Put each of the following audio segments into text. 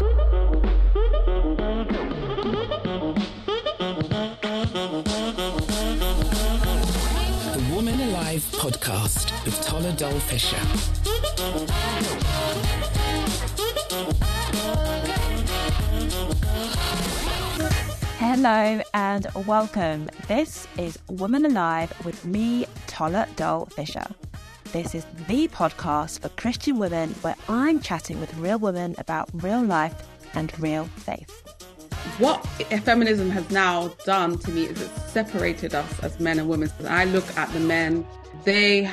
The Woman Alive podcast with Tola-Doll Fisher. Hello and welcome. This is Woman Alive with me, Tola-Doll Fisher. This is the podcast for Christian women where I'm chatting with real women about real life and real faith. What feminism has now done to me is it's separated us as men and women. I look at the men, they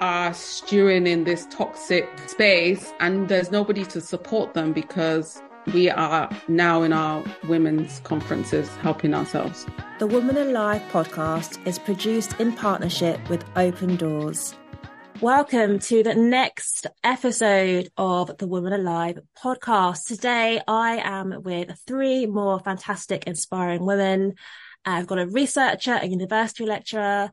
are stewing in this toxic space and there's nobody to support them because we are now in our women's conferences helping ourselves. The Woman Alive podcast is produced in partnership with Open Doors. Welcome to the next episode of the Woman Alive podcast. Today I am with three more fantastic, inspiring women. I've got a researcher, a university lecturer,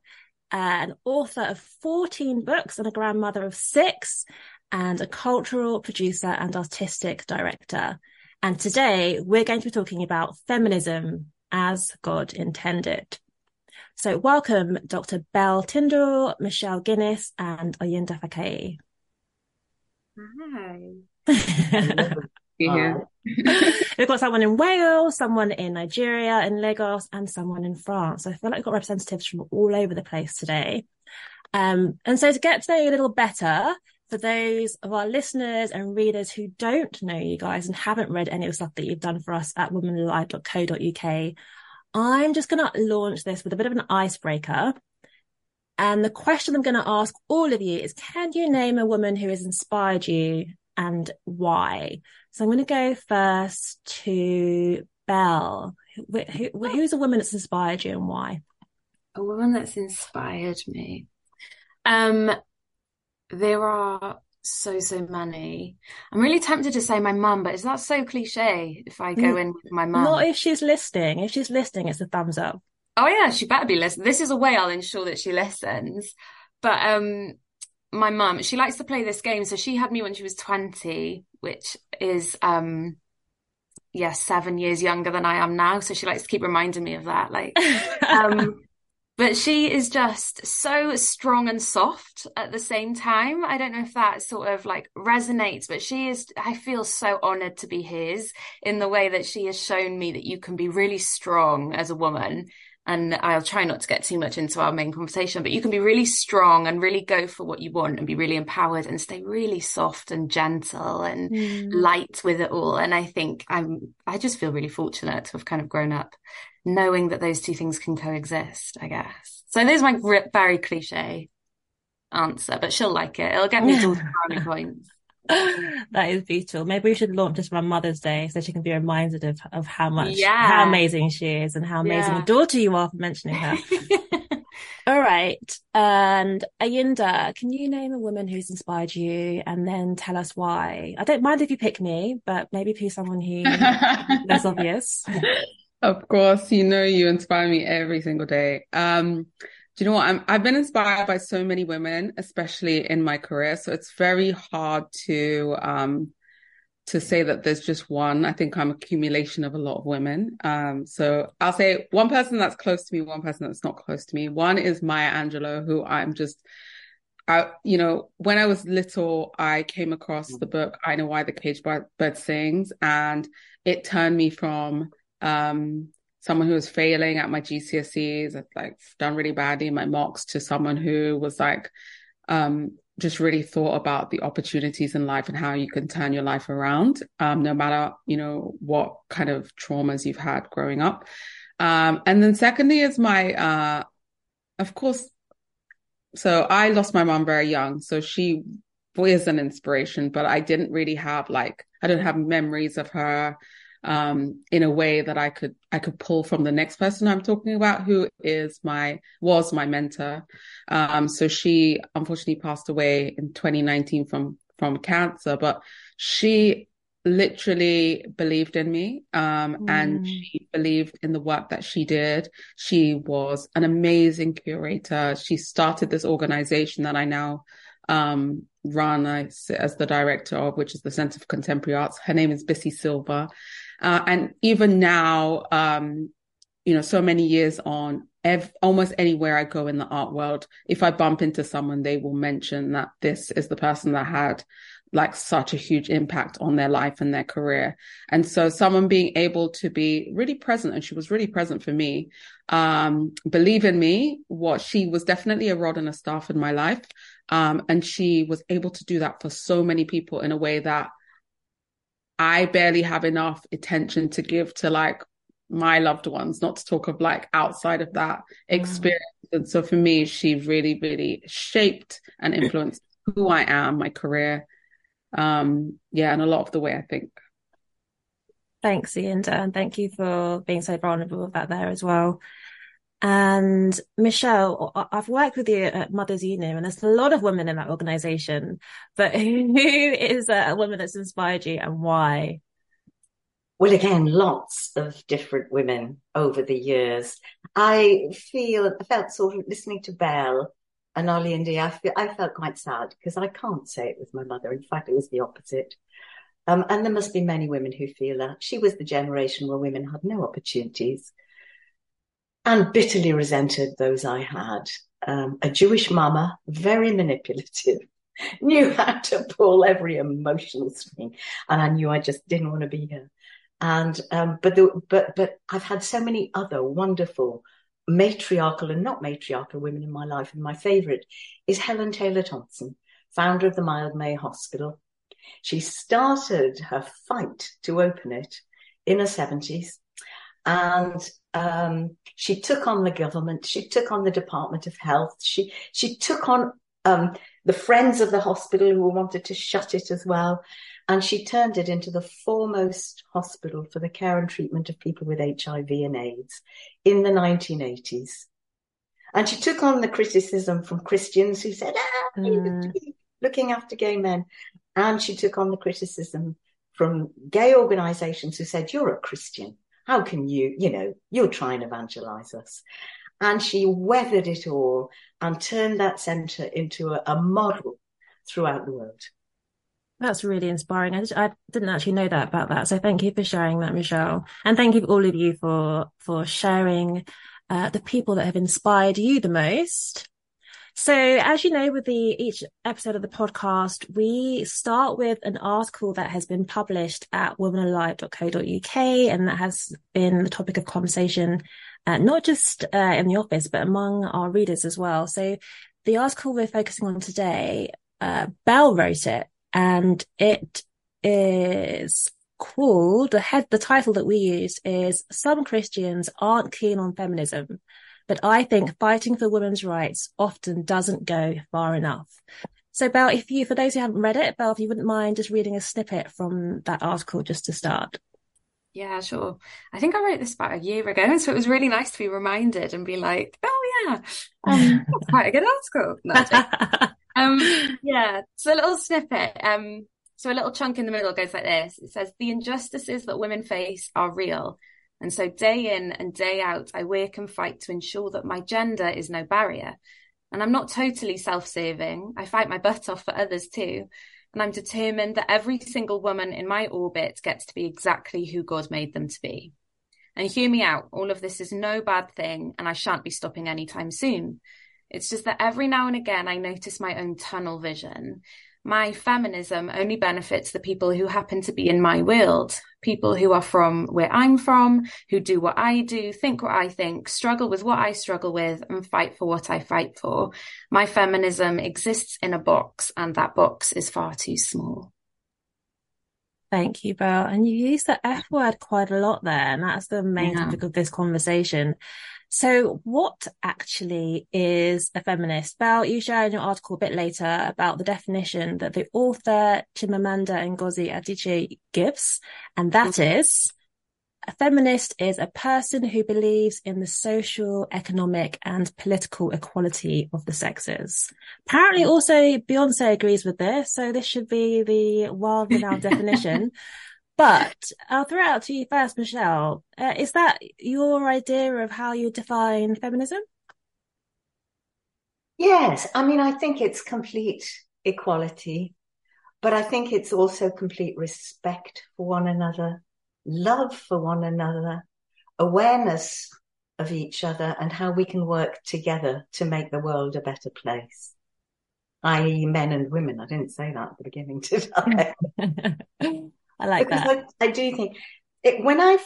an author of 14 books and a grandmother of 6, and a cultural producer and artistic director. And today we're going to be talking about feminism as God intended. So welcome, Dr. Belle Tindall, Michelle Guinness and Oyindamola Fakeye. Hi. We've got someone in Wales, someone in Nigeria, in Lagos and someone in France. I feel like we've got representatives from all over the place today. And so to get to know you a little better, for those of our listeners and readers who don't know you guys and haven't read any of the stuff that you've done for us at womanalive.co.uk, I'm just going to launch this with a bit of an icebreaker. And the question I'm going to ask all of you is, can you name a woman who has inspired you and why? So I'm going to go first to Belle. Who's a woman that's inspired you and why? A woman that's inspired me? There are so many. I'm really tempted to say my mum, but is that so cliche if I go in with my mum? Not if she's listening. If she's listening, it's a thumbs up. Oh yeah, she better be listening. This is a way I'll ensure that she listens. But my mum, she likes to play this game. So she had me when she was 20, which is 7 years younger than I am now. So she likes to keep reminding me of that. But she is just so strong and soft at the same time. I don't know if that sort of like resonates, but she is, I feel so honoured to be his in the way that she has shown me that you can be really strong as a woman. And I'll try not to get too much into our main conversation, but you can be really strong and really go for what you want and be really empowered and stay really soft and gentle and light with it all. And I think I just feel really fortunate to have kind of grown up knowing that those two things can coexist, I guess. So there's my very cliche answer, but she'll like it. It'll get me to all the points. That is beautiful. Maybe we should launch this around Mother's Day so she can be reminded of how amazing she is and how amazing a daughter you are for mentioning her. All right. And Oyinda, can you name a woman who's inspired you and then tell us why? I don't mind if you pick me, but maybe pick someone who that's obvious. Of course, you know you inspire me every single day. Do you know what? I've been inspired by so many women, especially in my career. So it's very hard to say that there's just one. I think I'm an accumulation of a lot of women. So I'll say one person that's close to me, one person that's not close to me. One is Maya Angelou, who when I was little, I came across the book, I Know Why the Caged Bird Sings. And it turned me from someone who was failing at my GCSEs, I've done really badly in my mocks, to someone who was just really thought about the opportunities in life and how you can turn your life around, no matter, what kind of traumas you've had growing up. And then secondly is of course, so I lost my mom very young. So she was an inspiration, but I didn't really have I don't have memories of her in a way that I could pull from the next person I'm talking about, who is was my mentor. So she unfortunately passed away in 2019 from cancer, but she literally believed in me, and she believed in the work that she did. She was an amazing curator. She started this organization that I now run. I sit as the director of, which is the Centre for Contemporary Arts. Her name is Bissy Silver. And even now, so many years on, almost anywhere I go in the art world, if I bump into someone, they will mention that this is the person that had such a huge impact on their life and their career. And so someone being able to be really present, and she was really present for me, believe in me, she was definitely a rod and a staff in my life. And she was able to do that for so many people in a way that I barely have enough attention to give to my loved ones, not to talk of outside of that experience. Wow. And so for me, she really, really shaped and influenced who I am, my career, and a lot of the way, I think. Thanks, Oyinda, and thank you for being so vulnerable about there as well. And Michelle, I've worked with you at Mothers Union, and there's a lot of women in that organisation, but who is a woman that's inspired you and why? Well, again, lots of different women over the years. I felt sort of listening to Belle and Oyinda, I felt quite sad because I can't say it was my mother. In fact, it was the opposite. And there must be many women who feel that. She was the generation where women had no opportunities and bitterly resented those I had. A Jewish mama, very manipulative, knew how to pull every emotional string. And I knew I just didn't want to be here. And but I've had so many other wonderful matriarchal and not matriarchal women in my life, and my favourite is Helen Taylor Thompson, founder of the Mildmay Hospital. She started her fight to open it in her 70s, and she took on the government, she took on the Department of Health, she took on the friends of the hospital who wanted to shut it as well, and she turned it into the foremost hospital for the care and treatment of people with HIV and AIDS in the 1980s. And she took on the criticism from Christians who said, looking after gay men. And she took on the criticism from gay organisations who said, you're a Christian. How can you're trying to evangelise us. And she weathered it all and turned that centre into a model throughout the world. That's really inspiring. I didn't actually know that about that. So thank you for sharing that, Michelle. And thank you all of you for sharing the people that have inspired you the most. So as you know, with each episode of the podcast, we start with an article that has been published at womanalive.co.uk, and that has been the topic of conversation, not just in the office, but among our readers as well. So the article we're focusing on today, Belle wrote it. And it is called, the title that we used is Some Christians Aren't Keen on Feminism, but I think fighting for women's rights often doesn't go far enough. So Belle, for those who haven't read it, Belle, if you wouldn't mind just reading a snippet from that article just to start. Yeah, sure. I think I wrote this about a year ago, so it was really nice to be reminded and be like, oh yeah, that's quite a good article. No, so a little snippet. So a little chunk in the middle goes like this. It says, the injustices that women face are real. And so day in and day out, I work and fight to ensure that my gender is no barrier. And I'm not totally self-serving. I fight my butt off for others too. And I'm determined that every single woman in my orbit gets to be exactly who God made them to be. And hear me out. All of this is no bad thing, and I shan't be stopping anytime soon. It's just that every now and again, I notice my own tunnel vision. My feminism only benefits the people who happen to be in my world, people who are from where I'm from, who do what I do, think what I think, struggle with what I struggle with, and fight for what I fight for. My feminism exists in a box, and that box is far too small. Thank you, Belle. And you use the F word quite a lot there, and that's the main topic of this conversation. So what actually is a feminist? Belle, you share in your article a bit later about the definition that the author Chimamanda Ngozi Adichie gives, and that is, a feminist is a person who believes in the social, economic and political equality of the sexes. Apparently also Beyoncé agrees with this, so this should be the world-renowned definition. But I'll throw it out to you first, Michelle. Is that your idea of how you define feminism? Yes. I mean, I think it's complete equality, but I think it's also complete respect for one another, love for one another, awareness of each other and how we can work together to make the world a better place, i.e. men and women. I didn't say that at the beginning, did I? I like because that. I do think it, when I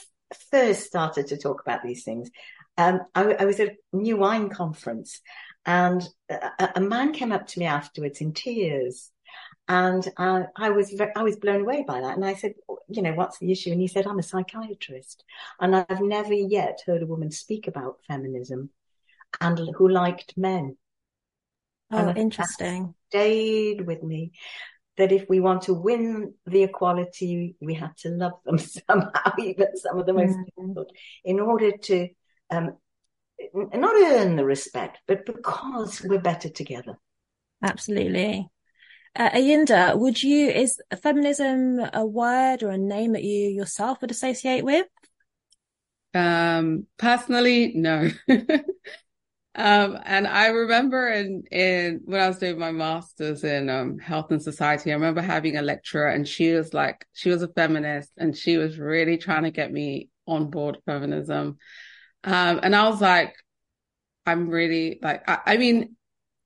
first started to talk about these things, I was at a New Wine conference and a man came up to me afterwards in tears. And I was blown away by that. And I said, you know, what's the issue? And he said, I'm a psychiatrist and I've never yet heard a woman speak about feminism and who liked men. Oh, interesting. Stayed with me that if we want to win the equality, we have to love them somehow, even some of the most difficult, in order to not earn the respect, but because we're better together. Absolutely. Oyinda, is feminism a word or a name that you yourself would associate with? Personally, no. And I remember in when I was doing my master's in health and society, I remember having a lecturer and she was a feminist and she was really trying to get me on board feminism. And I was like, I'm really like, I mean,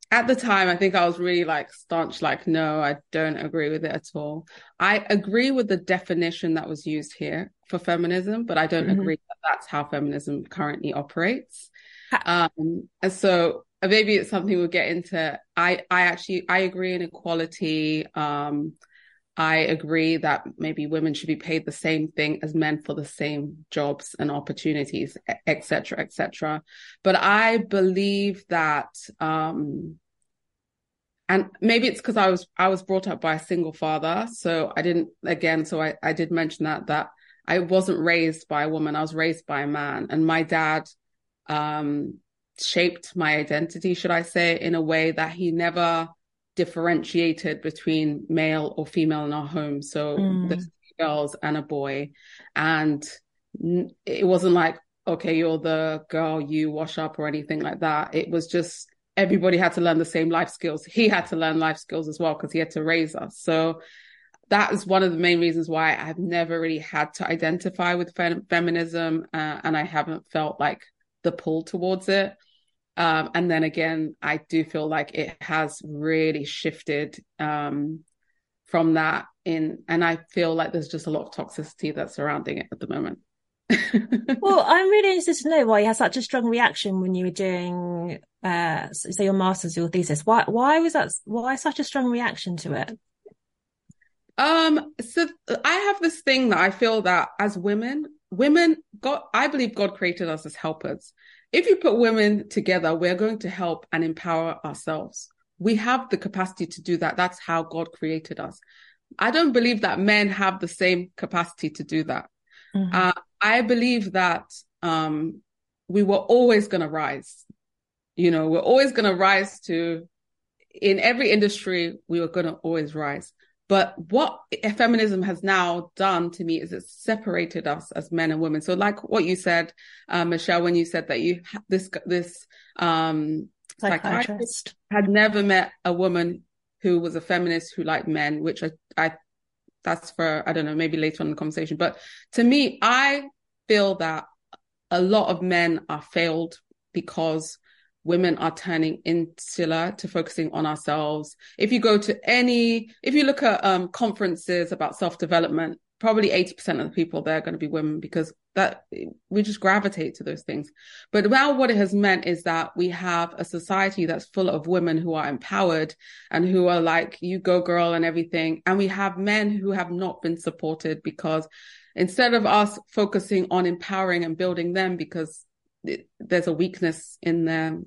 at the time, I think I was really like staunch, like, no, I don't agree with it at all. I agree with the definition that was used here for feminism, but I don't agree that that's how feminism currently operates. And so maybe it's something we'll get into. I agree in equality. I agree that maybe women should be paid the same thing as men for the same jobs and opportunities, et cetera, et cetera. But I believe that, and maybe it's because I was brought up by a single father. So I didn't, again, so I did mention that I wasn't raised by a woman. I was raised by a man. And my dad shaped my identity, should I say, in a way that he never differentiated between male or female in our home. So there's two girls and a boy, and it wasn't like, okay, you're the girl, you wash up or anything like that. It was just everybody had to learn the same life skills. He had to learn life skills as well because he had to raise us. So that is one of the main reasons why I've never really had to identify with feminism, and I haven't felt like the pull towards it. And then again, I do feel like it has really shifted from that and I feel like there's just a lot of toxicity that's surrounding it at the moment. Well, I'm really interested to know why you had such a strong reaction when you were doing, say, your master's, your thesis. Why such a strong reaction to it? So I have this thing that I feel that as women, I believe God created us as helpers. If you put women together, we're going to help and empower ourselves. We have the capacity to do that. That's how God created us. I don't believe that men have the same capacity to do that. I believe that we were always going to rise. You know, we're always going to rise to, in every industry, we were going to always rise. But what feminism has now done to me is it's separated us as men and women. So like what you said, Michelle, when you said that you this psychiatrist had never met a woman who was a feminist who liked men, which I that's for, I don't know, maybe later on in the conversation. But to me, I feel that a lot of men are failed because women are turning insular to focusing on ourselves. If you look at conferences about self-development, probably 80% of the people there are going to be women, because that we just gravitate to those things. But now what it has meant is that we have a society that's full of women who are empowered and who are like, you go girl and everything. And we have men who have not been supported, because instead of us focusing on empowering and building them, because there's a weakness in them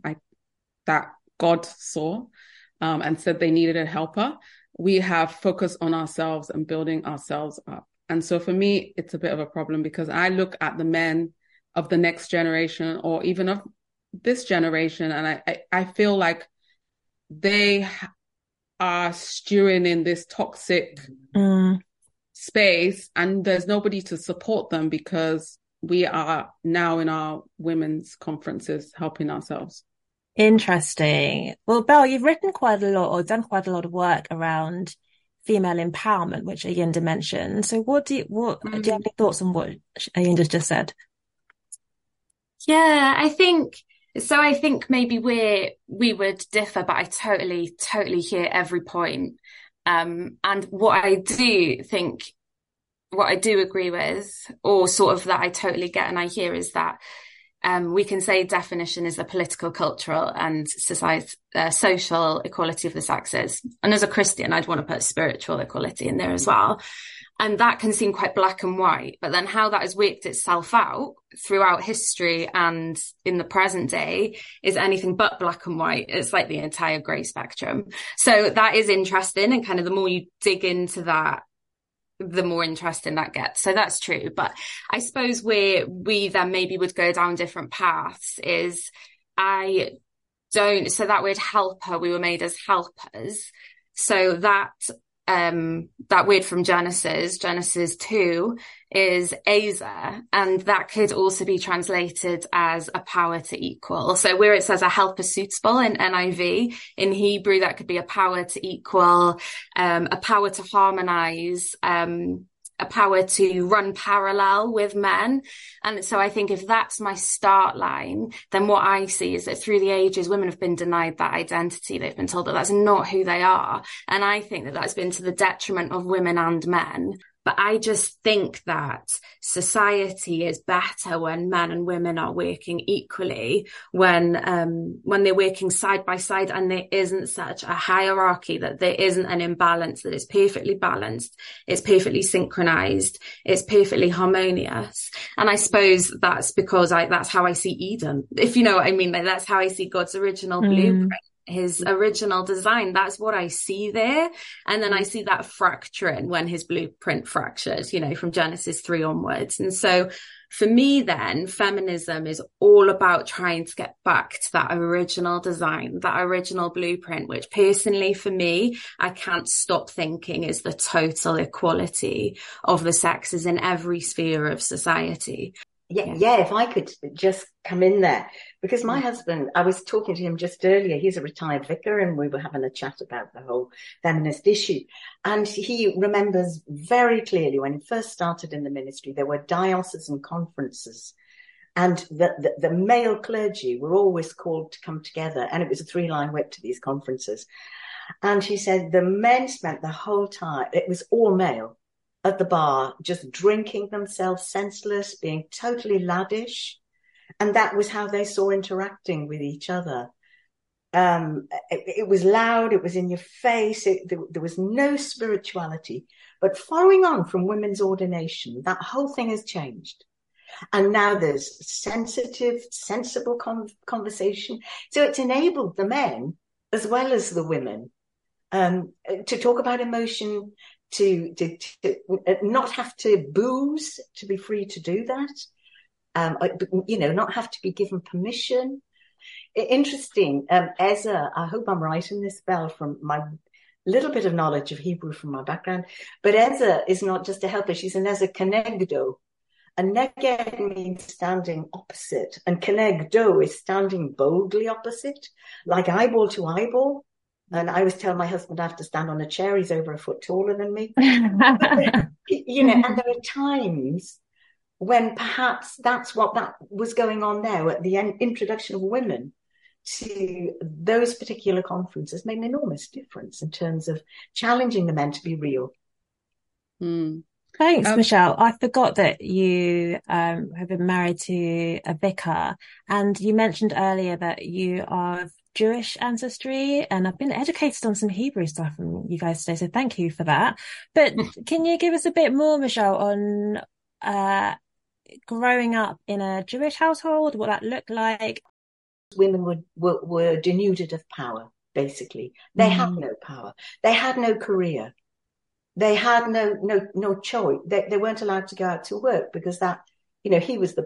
that God saw and said they needed a helper, we have focused on ourselves and building ourselves up. And so for me, it's a bit of a problem, because I look at the men of the next generation, or even of this generation, and I feel like they are stewing in this toxic space, and there's nobody to support them, because we are now in our women's conferences helping ourselves. Interesting. Well, Belle, you've written quite a lot, or done quite a lot of work around female empowerment, which Oyinda mentioned. So do you have any thoughts on what Oyinda's just said? Yeah, I think maybe we would differ, but I totally hear every point. And what I do agree with, or sort of that I totally get and I hear, is that we can say definition is the political, cultural and social equality of the sexes. And as a Christian, I'd want to put spiritual equality in there as well. And that can seem quite black and white. But then how that has worked itself out throughout history and in the present day is anything but black and white. It's like the entire grey spectrum. So that is interesting. And kind of the more you dig into that, the more interesting that gets. So that's true. But I suppose where we then maybe would go down different paths is so that word helper, we were made as helpers. So that word from Genesis 2 is Ezer, and that could also be translated as a power to equal. So where it says a helper suitable in NIV, in Hebrew that could be a power to equal, a power to harmonize, a power to run parallel with men. And so I think if that's my start line, then what I see is that through the ages, women have been denied that identity. They've been told that that's not who they are. And I think that that's been to the detriment of women and men. But I just think that society is better when men and women are working equally, when they're working side by side and there isn't such a hierarchy, that there isn't an imbalance, that it's perfectly balanced, it's perfectly synchronized, it's perfectly harmonious. And I suppose that's because that's how I see Eden, if you know what I mean. Like, that's how I see God's original blueprint. His original design, that's what I see there. And then I see that fracturing when his blueprint fractures, from Genesis 3 onwards. And so for me then, feminism is all about trying to get back to that original design, that original blueprint, which personally for me, I can't stop thinking is the total equality of the sexes in every sphere of society. Yeah, if I could just come in there, because my husband, I was talking to him just earlier, he's a retired vicar, and we were having a chat about the whole feminist issue. And he remembers very clearly when he first started in the ministry, there were diocesan conferences, and the male clergy were always called to come together. And it was a 3-line whip to these conferences. And he said the men spent the whole time, it was all male, at the bar, just drinking themselves senseless, being totally laddish. And that was how they saw interacting with each other. It was loud, it was in your face, there was no spirituality. But following on from women's ordination, that whole thing has changed. And now there's sensitive, sensible conversation. So it's enabled the men, as well as the women, to talk about emotion, to not have to booze, to be free to do that, not have to be given permission. Interesting. Ezer, I hope I'm right in this, Belle, from my little bit of knowledge of Hebrew from my background, but Ezer is not just a helper, she's an Ezer Kenegdo. And neged means standing opposite, and Kenegdo is standing boldly opposite, like eyeball to eyeball. And I always tell my husband I have to stand on a chair. He's over a foot taller than me. And there are times when perhaps that's what that was going on there at the end. Introduction of women to those particular conferences made an enormous difference in terms of challenging the men to be real. Mm. Thanks, Michelle. I forgot that you have been married to a vicar, and you mentioned earlier that you are of Jewish ancestry, and I've been educated on some Hebrew stuff from you guys today, so thank you for that. But can you give us a bit more, Michelle, on growing up in a Jewish household, what that looked like? Women were denuded of power, basically. They had no power. They had no career. They had no choice. They weren't allowed to go out to work because that, you know, he was the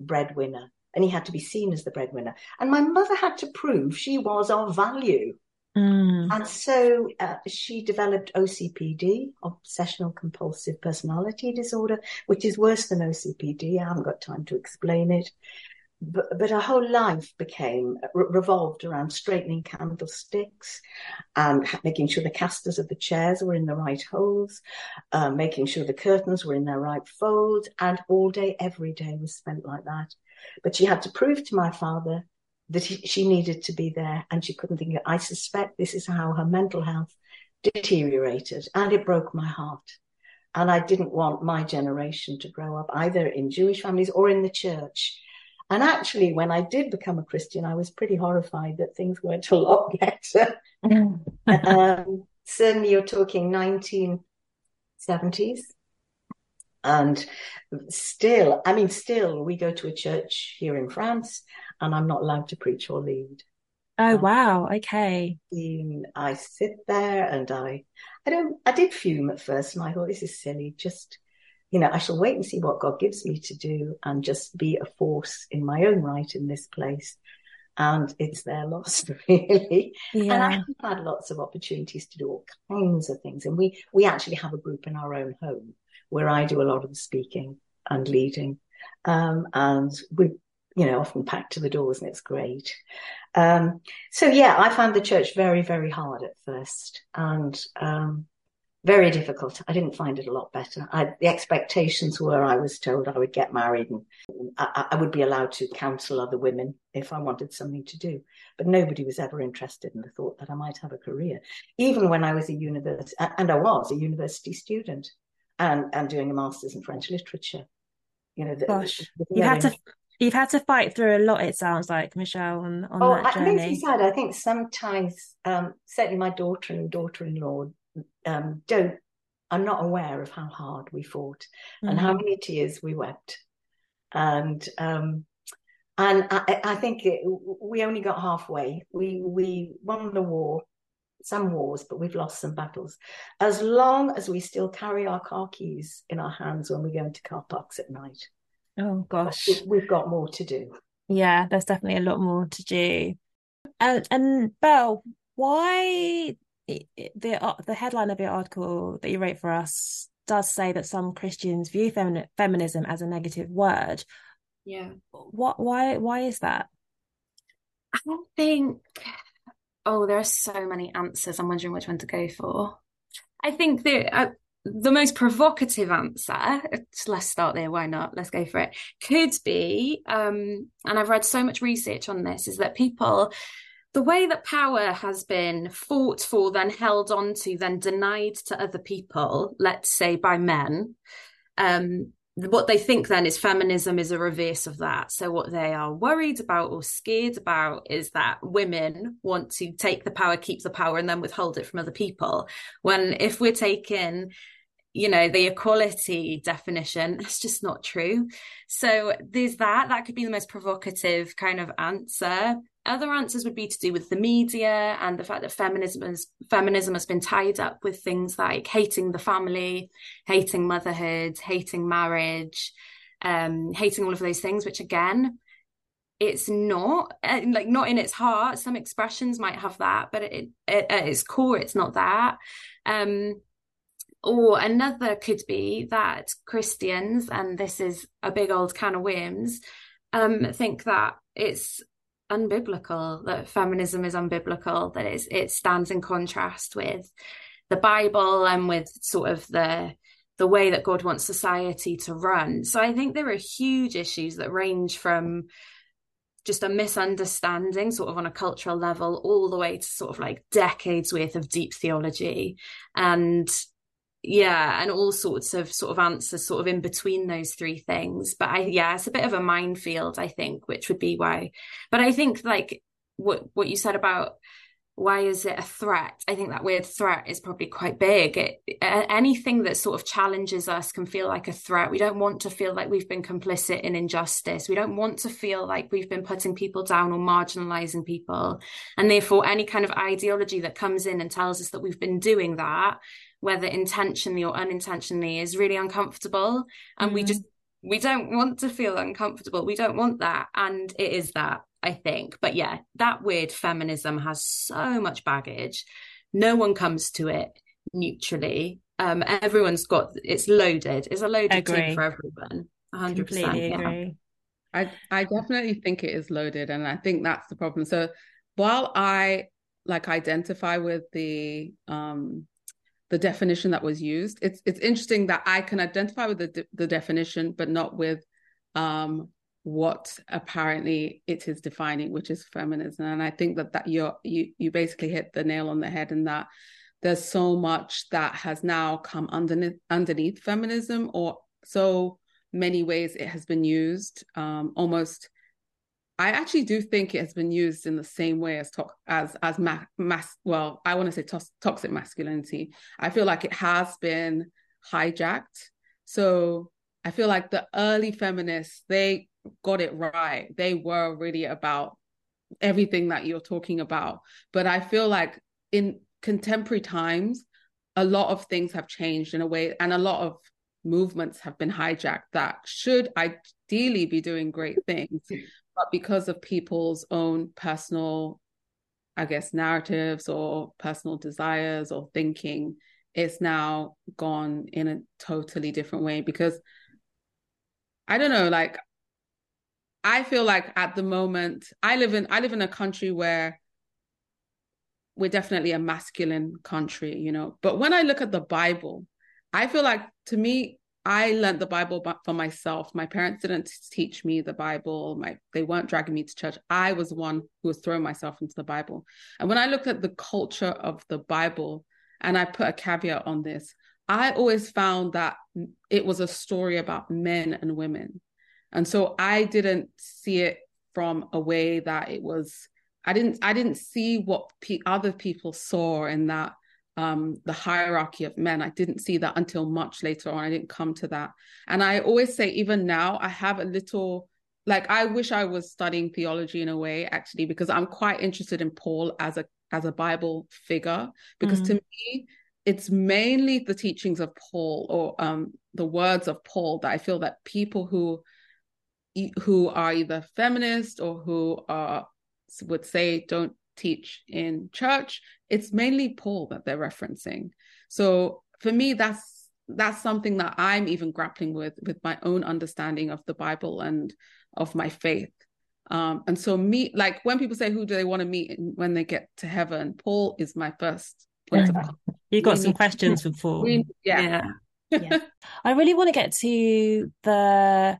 breadwinner and he had to be seen as the breadwinner. And my mother had to prove she was of value. Mm. And so she developed OCPD, Obsessional Compulsive Personality Disorder, which is worse than OCPD. I haven't got time to explain it. But her whole life became revolved around straightening candlesticks and making sure the casters of the chairs were in the right holes, making sure the curtains were in their right folds, and all day, every day was spent like that. But she had to prove to my father that she needed to be there, and she couldn't think of it. I suspect this is how her mental health deteriorated, and it broke my heart. And I didn't want my generation to grow up either in Jewish families or in the church. And actually, when I did become a Christian, I was pretty horrified that things weren't a lot better. Certainly, you're talking 1970s. And still, we go to a church here in France, and I'm not allowed to preach or lead. Oh, wow. Okay. I sit there and I did fume at first, and I thought, this is silly, just... You know, I shall wait and see what God gives me to do and just be a force in my own right in this place. And it's their loss, really. Yeah. And I've had lots of opportunities to do all kinds of things. And we actually have a group in our own home where I do a lot of the speaking and leading. And we, you know, often packed to the doors, and it's great. So, yeah, I found the church very, very hard at first. And very difficult. I didn't find it a lot better. The expectations were I was told I would get married and I would be allowed to counsel other women if I wanted something to do. But nobody was ever interested in the thought that I might have a career. Even when I was a university student and doing a master's in French literature. You know, you've had to fight through a lot, it sounds like, Michelle, on that journey. It makes me sad. I think sometimes, certainly my daughter and daughter-in-law, I'm not aware of how hard we fought and how many tears we wept, and I think we only got halfway. We won the war, some wars, but we've lost some battles. As long as we still carry our car keys in our hands when we go into car parks at night. Oh gosh, we've got more to do. Yeah, there's definitely a lot more to do. And Belle, why? The headline of your article that you wrote for us does say that some Christians view feminism as a negative word. Yeah. Why is that? I think, there are so many answers. I'm wondering which one to go for. I think the most provocative answer, let's start there, why not? Let's go for it. Could be, and I've read so much research on this, is that people... The way that power has been fought for, then held on to, then denied to other people, let's say by men, what they think then is feminism is a reverse of that. So what they are worried about or scared about is that women want to take the power, keep the power, and then withhold it from other people. When if we're taking... you know, the equality definition, that's just not true. So there's that could be the most provocative kind of answer. Other answers would be to do with the media and the fact that feminism has been tied up with things like hating the family, hating motherhood, hating marriage, hating all of those things, which again, it's not like not in its heart. Some expressions might have that, but at its core, it's not that. Or another could be that Christians, and this is a big old can of worms, think that it's unbiblical, that feminism is unbiblical, that it stands in contrast with the Bible and with sort of the way that God wants society to run. So I think there are huge issues that range from just a misunderstanding sort of on a cultural level all the way to sort of like decades worth of deep theology. And Yeah, and all sorts of sort of answers sort of in between those three things. But it's a bit of a minefield, I think, which would be why. But I think like what you said about why is it a threat? I think that word threat is probably quite big. Anything that sort of challenges us can feel like a threat. We don't want to feel like we've been complicit in injustice. We don't want to feel like we've been putting people down or marginalising people. And therefore, any kind of ideology that comes in and tells us that we've been doing that, whether intentionally or unintentionally, is really uncomfortable. And we don't want to feel uncomfortable. We don't want that. And it is that, I think. But yeah, that word feminism has so much baggage. No one comes to it neutrally. Everyone's got, it's loaded. It's a loaded term for everyone. 100%. Completely agree. Yeah. I definitely think it is loaded. And I think that's the problem. So while I like identify with the definition that was used, it's interesting that I can identify with the definition, but not with what apparently it is defining, which is feminism. And I think that you basically hit the nail on the head in that there's so much that has now come underneath feminism, or so many ways it has been used. I actually do think it has been used in the same way as toxic masculinity. I feel like it has been hijacked. So I feel like the early feminists, they got it right. They were really about everything that you're talking about. But I feel like in contemporary times, a lot of things have changed in a way, and a lot of movements have been hijacked that should ideally be doing great things, but because of people's own personal, I guess, narratives or personal desires or thinking, it's now gone in a totally different way. Because I don't know, like, I feel like at the moment I live in a country where we're definitely a masculine country, you know, but when I look at the Bible, I feel like, to me, I learned the Bible for myself. My parents didn't teach me the Bible. They weren't dragging me to church. I was one who was throwing myself into the Bible. And when I looked at the culture of the Bible, and I put a caveat on this, I always found that it was a story about men and women. And so I didn't see it from a way that it was, I didn't see what other people saw in that. The hierarchy of men. I didn't see that until much later on. I didn't come to that. And I always say, even now, I have a little, like, I wish I was studying theology in a way, actually, because I'm quite interested in Paul as a Bible figure, because to me, it's mainly the teachings of Paul, or the words of Paul, that I feel that people who are either feminist or who would say don't teach in church, it's mainly Paul that they're referencing. So for me, that's something that I'm even grappling with my own understanding of the Bible and of my faith. And so me, like, when people say, who do they want to meet when they get to heaven, Paul is my first point of contact. You got some questions for Paul. Yeah. I really want to get to the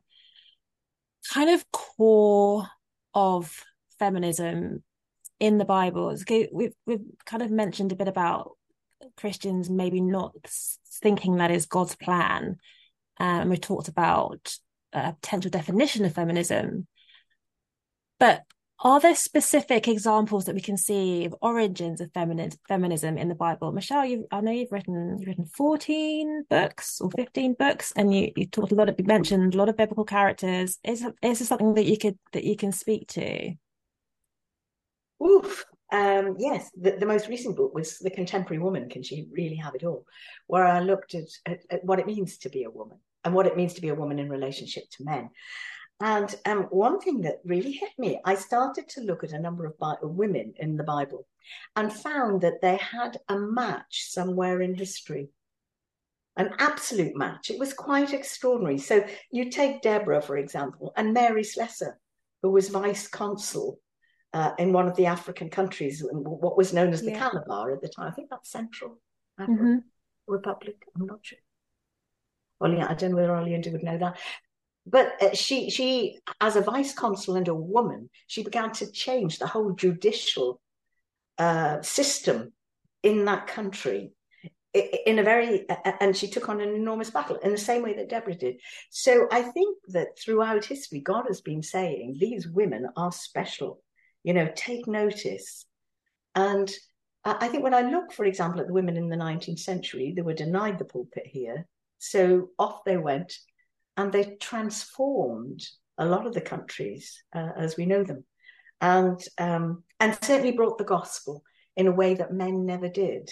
kind of core of feminism in the Bible. We've kind of mentioned a bit about Christians maybe not thinking that is God's plan, and we talked about a potential definition of feminism. But are there specific examples that we can see of origins of feminism in the Bible? Michelle, I know you've written 14 books or 15 books, and you talked a lot of, you mentioned a lot of biblical characters. Is this something that you can speak to? Oof. Yes, the most recent book was The Contemporary Woman: Can She Really Have It All?, where I looked at what it means to be a woman and what it means to be a woman in relationship to men. And one thing that really hit me, I started to look at a number of women in the Bible and found that they had a match somewhere in history, an absolute match. It was quite extraordinary. So you take Deborah, for example, and Mary Slessor, who was vice consul in one of the African countries, in what was known as the Calabar at the time. I think that's Central African Republic. I'm not sure. Well, yeah, I don't know whether Olinda would know that. But she, as a vice consul and a woman, she began to change the whole judicial system in that country in a very, and she took on an enormous battle in the same way that Deborah did. So I think that throughout history, God has been saying, these women are special, you know, take notice. And I think when I look, for example, at the women in the 19th century, they were denied the pulpit here. So off they went, and they transformed a lot of the countries as we know them, and certainly brought the gospel in a way that men never did.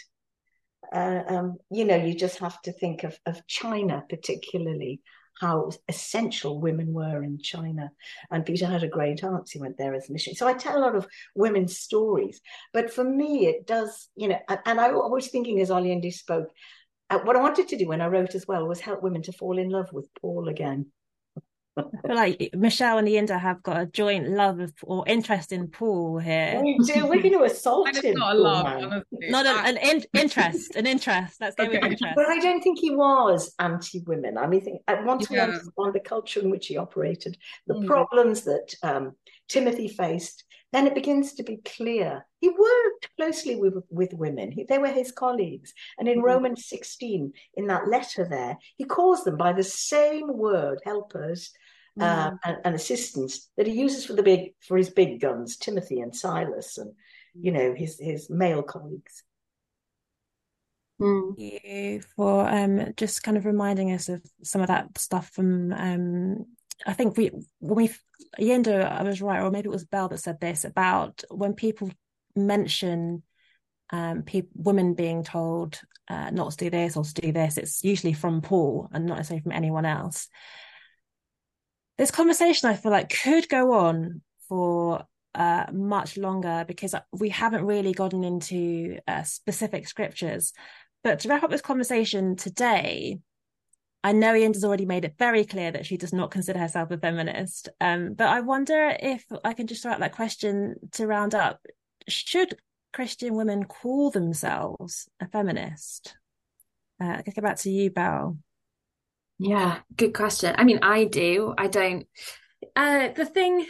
You know, you just have to think of China, particularly, how essential women were in China. And Peter had a great aunt who went there as a missionary. So I tell a lot of women's stories. But for me, it does, you know, and I was thinking as Oyinde spoke, what I wanted to do when I wrote as well was help women to fall in love with Paul again. I feel like Michelle and Oyinde have got a joint love of, or interest in Paul here. We do. We're going to assault him. It's not a love, honestly. Not an interest. An interest. That's the okay. interest. But I don't think he was anti-women. I mean, once we understand the culture in which he operated, the problems that Timothy faced, then it begins to be clear. He worked closely with women. They were his colleagues. And in Romans 16, in that letter there, he calls them by the same word, helpers and assistants, that he uses for his big guns, Timothy and Silas and, you know, his male colleagues. Thank you for just kind of reminding us of some of that stuff from... I think Oyinde, I was right, or maybe it was Belle that said this about when people mention women being told not to do this or to do this, it's usually from Paul and not necessarily from anyone else. This conversation, I feel like, could go on for much longer because we haven't really gotten into specific scriptures. But to wrap up this conversation today, I know Oyinde's already made it very clear that she does not consider herself a feminist, but I wonder if I can just throw out that question to round up. Should Christian women call themselves a feminist? I can go back to you, Belle. Yeah, good question. I mean, I do. I don't. The thing,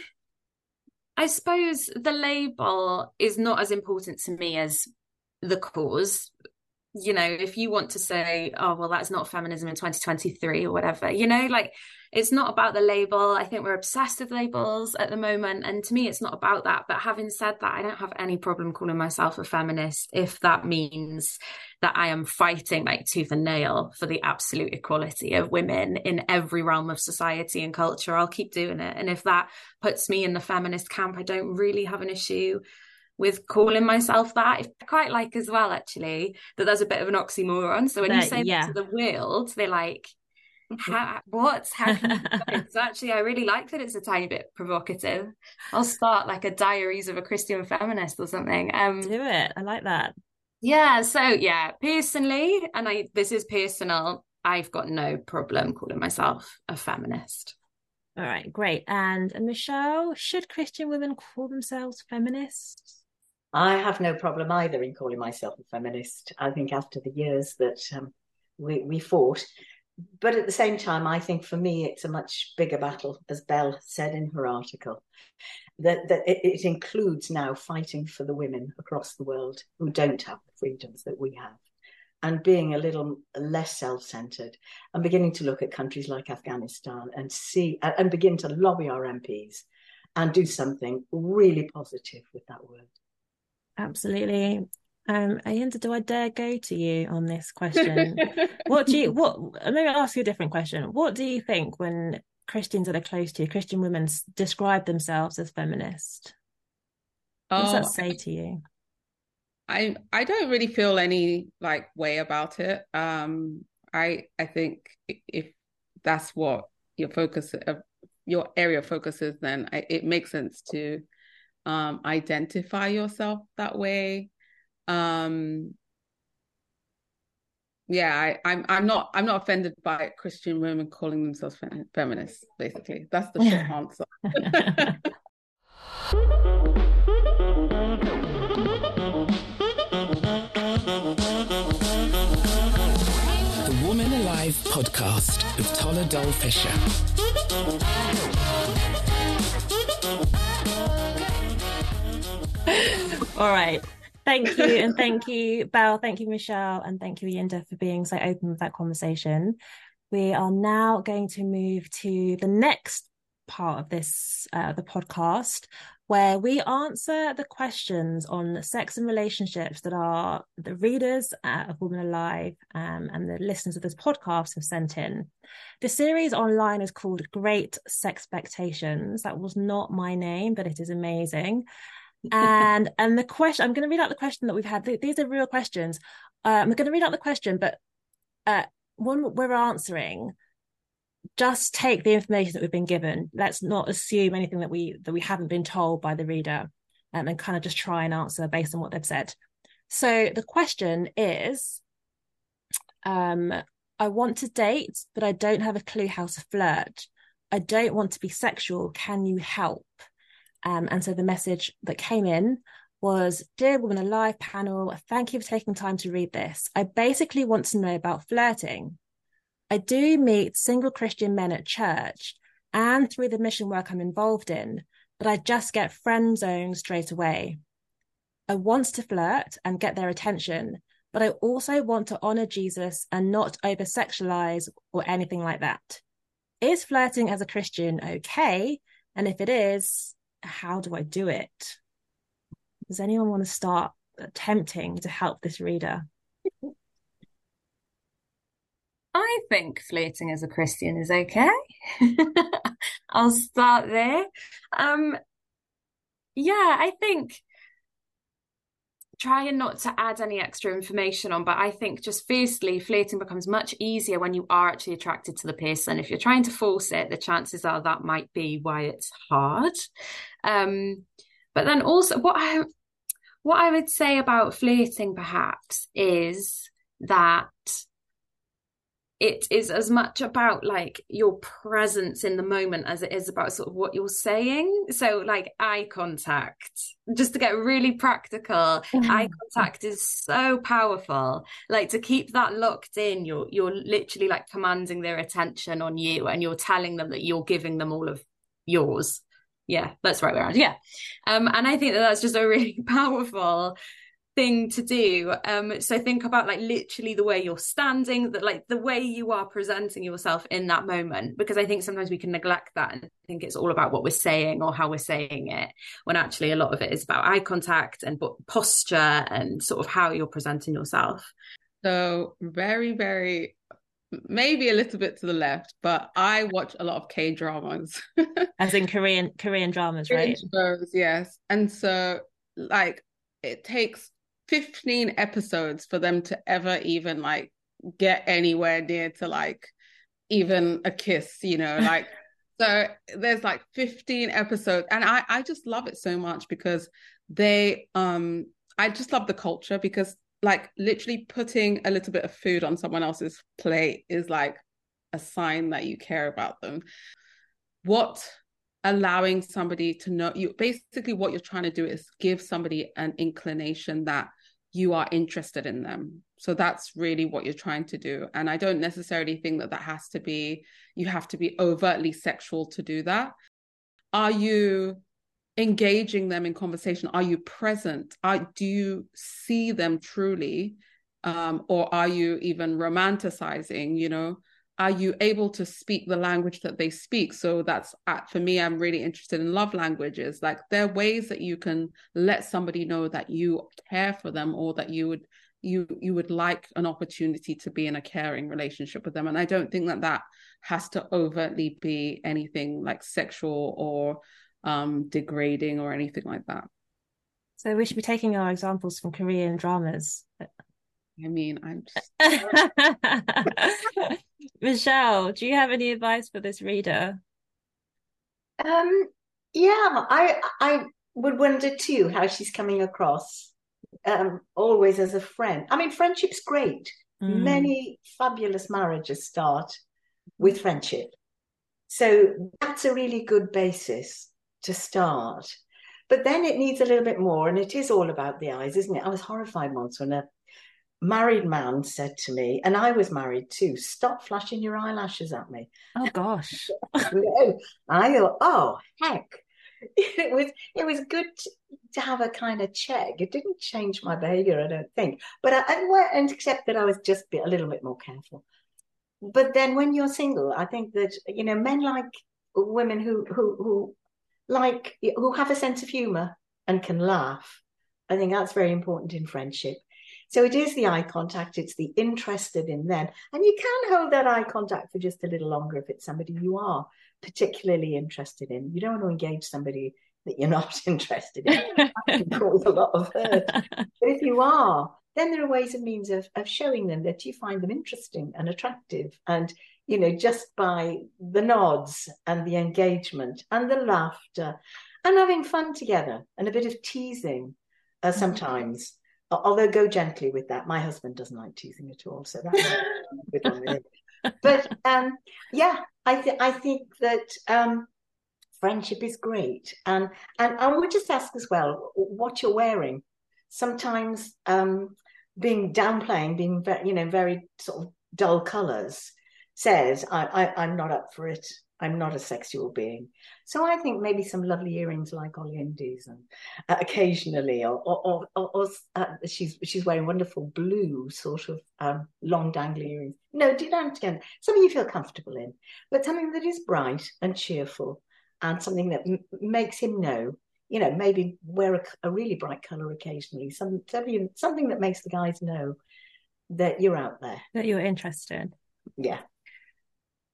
I suppose the label is not as important to me as the cause. You know, if you want to say, oh, well, that's not feminism in 2023 or whatever, you know, like, it's not about the label. I think we're obsessed with labels at the moment. And to me, it's not about that. But having said that, I don't have any problem calling myself a feminist if that means that I am fighting like tooth and nail for the absolute equality of women in every realm of society and culture. I'll keep doing it. And if that puts me in the feminist camp, I don't really have an issue with calling myself that. I quite like as well, actually, that there's a bit of an oxymoron. So when you say that to the world, they're like, how can you do it? So actually, I really like that it's a tiny bit provocative. I'll start like a Diaries of a Christian Feminist or something. Do it. I like that. Yeah. So yeah, personally, and this is personal, I've got no problem calling myself a feminist. All right, great. And Michelle, should Christian women call themselves feminists? I have no problem either in calling myself a feminist. I think after the years that we fought. But at the same time, I think for me, it's a much bigger battle, as Belle said in her article, that it includes now fighting for the women across the world who don't have the freedoms that we have, and being a little less self-centred and beginning to look at countries like Afghanistan and see and begin to lobby our MPs and do something really positive with that word. Absolutely. Oyinde, do I dare go to you on this question? Maybe I'll ask you a different question. What do you think when Christians that are close to you, Christian women, describe themselves as feminist? What does that say to you? I don't really feel any like way about it. I think if that's what your area of focus is, then it makes sense to identify yourself that way. I'm not offended by Christian women calling themselves feminists. Basically, that's the short answer. The Woman Alive podcast with Tola-Doll Fisher. All right, Thank you. And thank you, Belle. Thank you, Michelle. And thank you, Oyinda, for being so open with that conversation. We are now going to move to the next part of this, the podcast, where we answer the questions on sex and relationships that are the readers of Woman Alive and the listeners of this podcast have sent in. The series online is called Great Sexpectations. That was not my name, but it is amazing. And the question, I'm going to read out the question that we've had. These are real questions. I'm going to read out the question, but when we're answering, just take the information that we've been given. Let's not assume anything that we haven't been told by the reader, and kind of just try and answer based on what they've said. So the question is, I want to date, but I don't have a clue how to flirt. I don't want to be sexual. Can you help? And so the message that came in was, Dear Woman Alive panel, thank you for taking time to read this. I basically want to know about flirting. I do meet single Christian men at church and through the mission work I'm involved in, but I just get friend zoned straight away. I want to flirt and get their attention, but I also want to honour Jesus and not over-sexualise or anything like that. Is flirting as a Christian okay? And if it is, how do I do it? Does anyone want to start attempting to help this reader? I think flirting as a Christian is okay. I'll start there. I think trying not to add any extra information on, but I think just firstly, flirting becomes much easier when you are actually attracted to the person. If you're trying to force it, the chances are that might be why it's hard. But then also what I would say about flirting perhaps is that it is as much about like your presence in the moment as it is about sort of what you're saying. So like eye contact, just to get really practical, eye contact is so powerful. Like to keep that locked in, you're literally like commanding their attention on you and you're telling them that you're giving them all of yours. Yeah, that's the right way around. Yeah. And I think that's just a really powerful thing to do. So think about like literally the way you're standing, that like the way you are presenting yourself in that moment, because I think sometimes we can neglect that and think it's all about what we're saying or how we're saying it, when actually a lot of it is about eye contact and posture and sort of how you're presenting yourself. So very, very, maybe a little bit to the left, but I watch a lot of K-dramas. As in Korean dramas, right? Korean shows, yes. And so like it takes 15 episodes for them to ever even like get anywhere near to like even a kiss, you know, like so there's like 15 episodes and I just love it so much because they I just love the culture, because like literally putting a little bit of food on someone else's plate is like a sign that you care about them. What allowing somebody to know you, basically what you're trying to do is give somebody an inclination that you are interested in them. So that's really what you're trying to do. And I don't necessarily think that has to be, you have to be overtly sexual to do that. Are you engaging them in conversation? Are you present? Do you see them truly? Or are you even romanticizing, you know? Are you able to speak the language that they speak? So that's, for me, I'm really interested in love languages. Like there are ways that you can let somebody know that you care for them or that you would like an opportunity to be in a caring relationship with them. And I don't think that has to overtly be anything like sexual or degrading or anything like that. So we should be taking our examples from Korean dramas. I mean, I'm just... Michelle, do you have any advice for this reader? I would wonder too how she's coming across, always as a friend. I mean, friendship's great. Many fabulous marriages start with friendship. So that's a really good basis to start. But then it needs a little bit more, and it is all about the eyes, isn't it? I was horrified once when a married man said to me, and I was married too, stop flashing your eyelashes at me. Oh gosh. I thought, oh heck. It was good to have a kind of check. It didn't change my behavior, I don't think. But and except that I was just a little bit more careful. But then when you're single, I think that, you know, men like women who have a sense of humor and can laugh. I think that's very important in friendship. So it is the eye contact, it's the interested in them. And you can hold that eye contact for just a little longer if it's somebody you are particularly interested in. You don't want to engage somebody that you're not interested in. That can cause a lot of hurt. But if you are, then there are ways and means of showing them that you find them interesting and attractive. And, you know, just by the nods and the engagement and the laughter and having fun together and a bit of teasing sometimes. Although go gently with that. My husband doesn't like teasing at all, so that's a good one. Really. But I think that friendship is great, and I would just ask as well what you're wearing. Sometimes being very sort of dull colours says I'm not up for it. I'm not a sexual being. So I think maybe some lovely earrings like Oyinda's and occasionally, or she's wearing wonderful blue sort of long dangly earrings. No, do that again. Something you feel comfortable in, but something that is bright and cheerful and something that makes him know, you know, maybe wear a really bright colour occasionally, something that makes the guys know that you're out there. That you're interested. Yeah.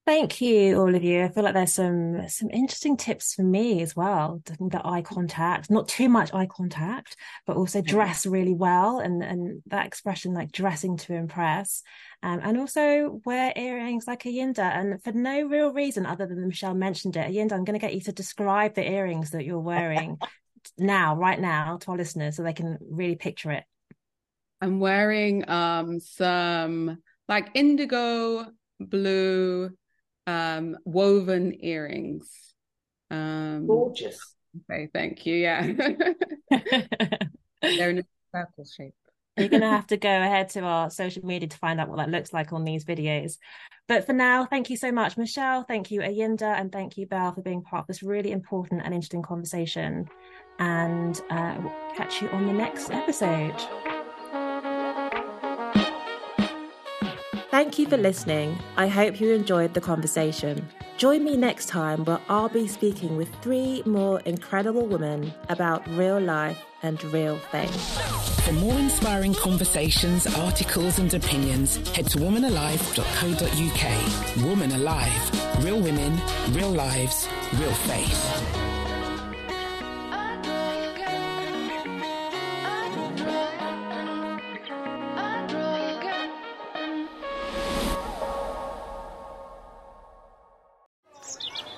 Thank you, all of you. I feel like there's some interesting tips for me as well. The eye contact, not too much eye contact, but also dress really well, and that expression like dressing to impress, and also wear earrings like Oyinda, and for no real reason other than Michelle mentioned it. Oyinda, I'm going to get you to describe the earrings that you're wearing right now to our listeners so they can really picture it. I'm wearing some like indigo blue woven earrings. Gorgeous. Okay, thank you. Yeah. They're in a circle shape. You're gonna have to go ahead to our social media to find out what that looks like on these videos. But for now, thank you so much, Michelle. Thank you, Oyinda, and thank you, Belle, for being part of this really important and interesting conversation. And we'll catch you on the next episode. Thank you for listening. I hope you enjoyed the conversation. Join me next time where I'll be speaking with 3 more incredible women about real life and real things. For more inspiring conversations, articles and opinions, head to womanalive.co.uk. Woman Alive. Real women, real lives, real faith.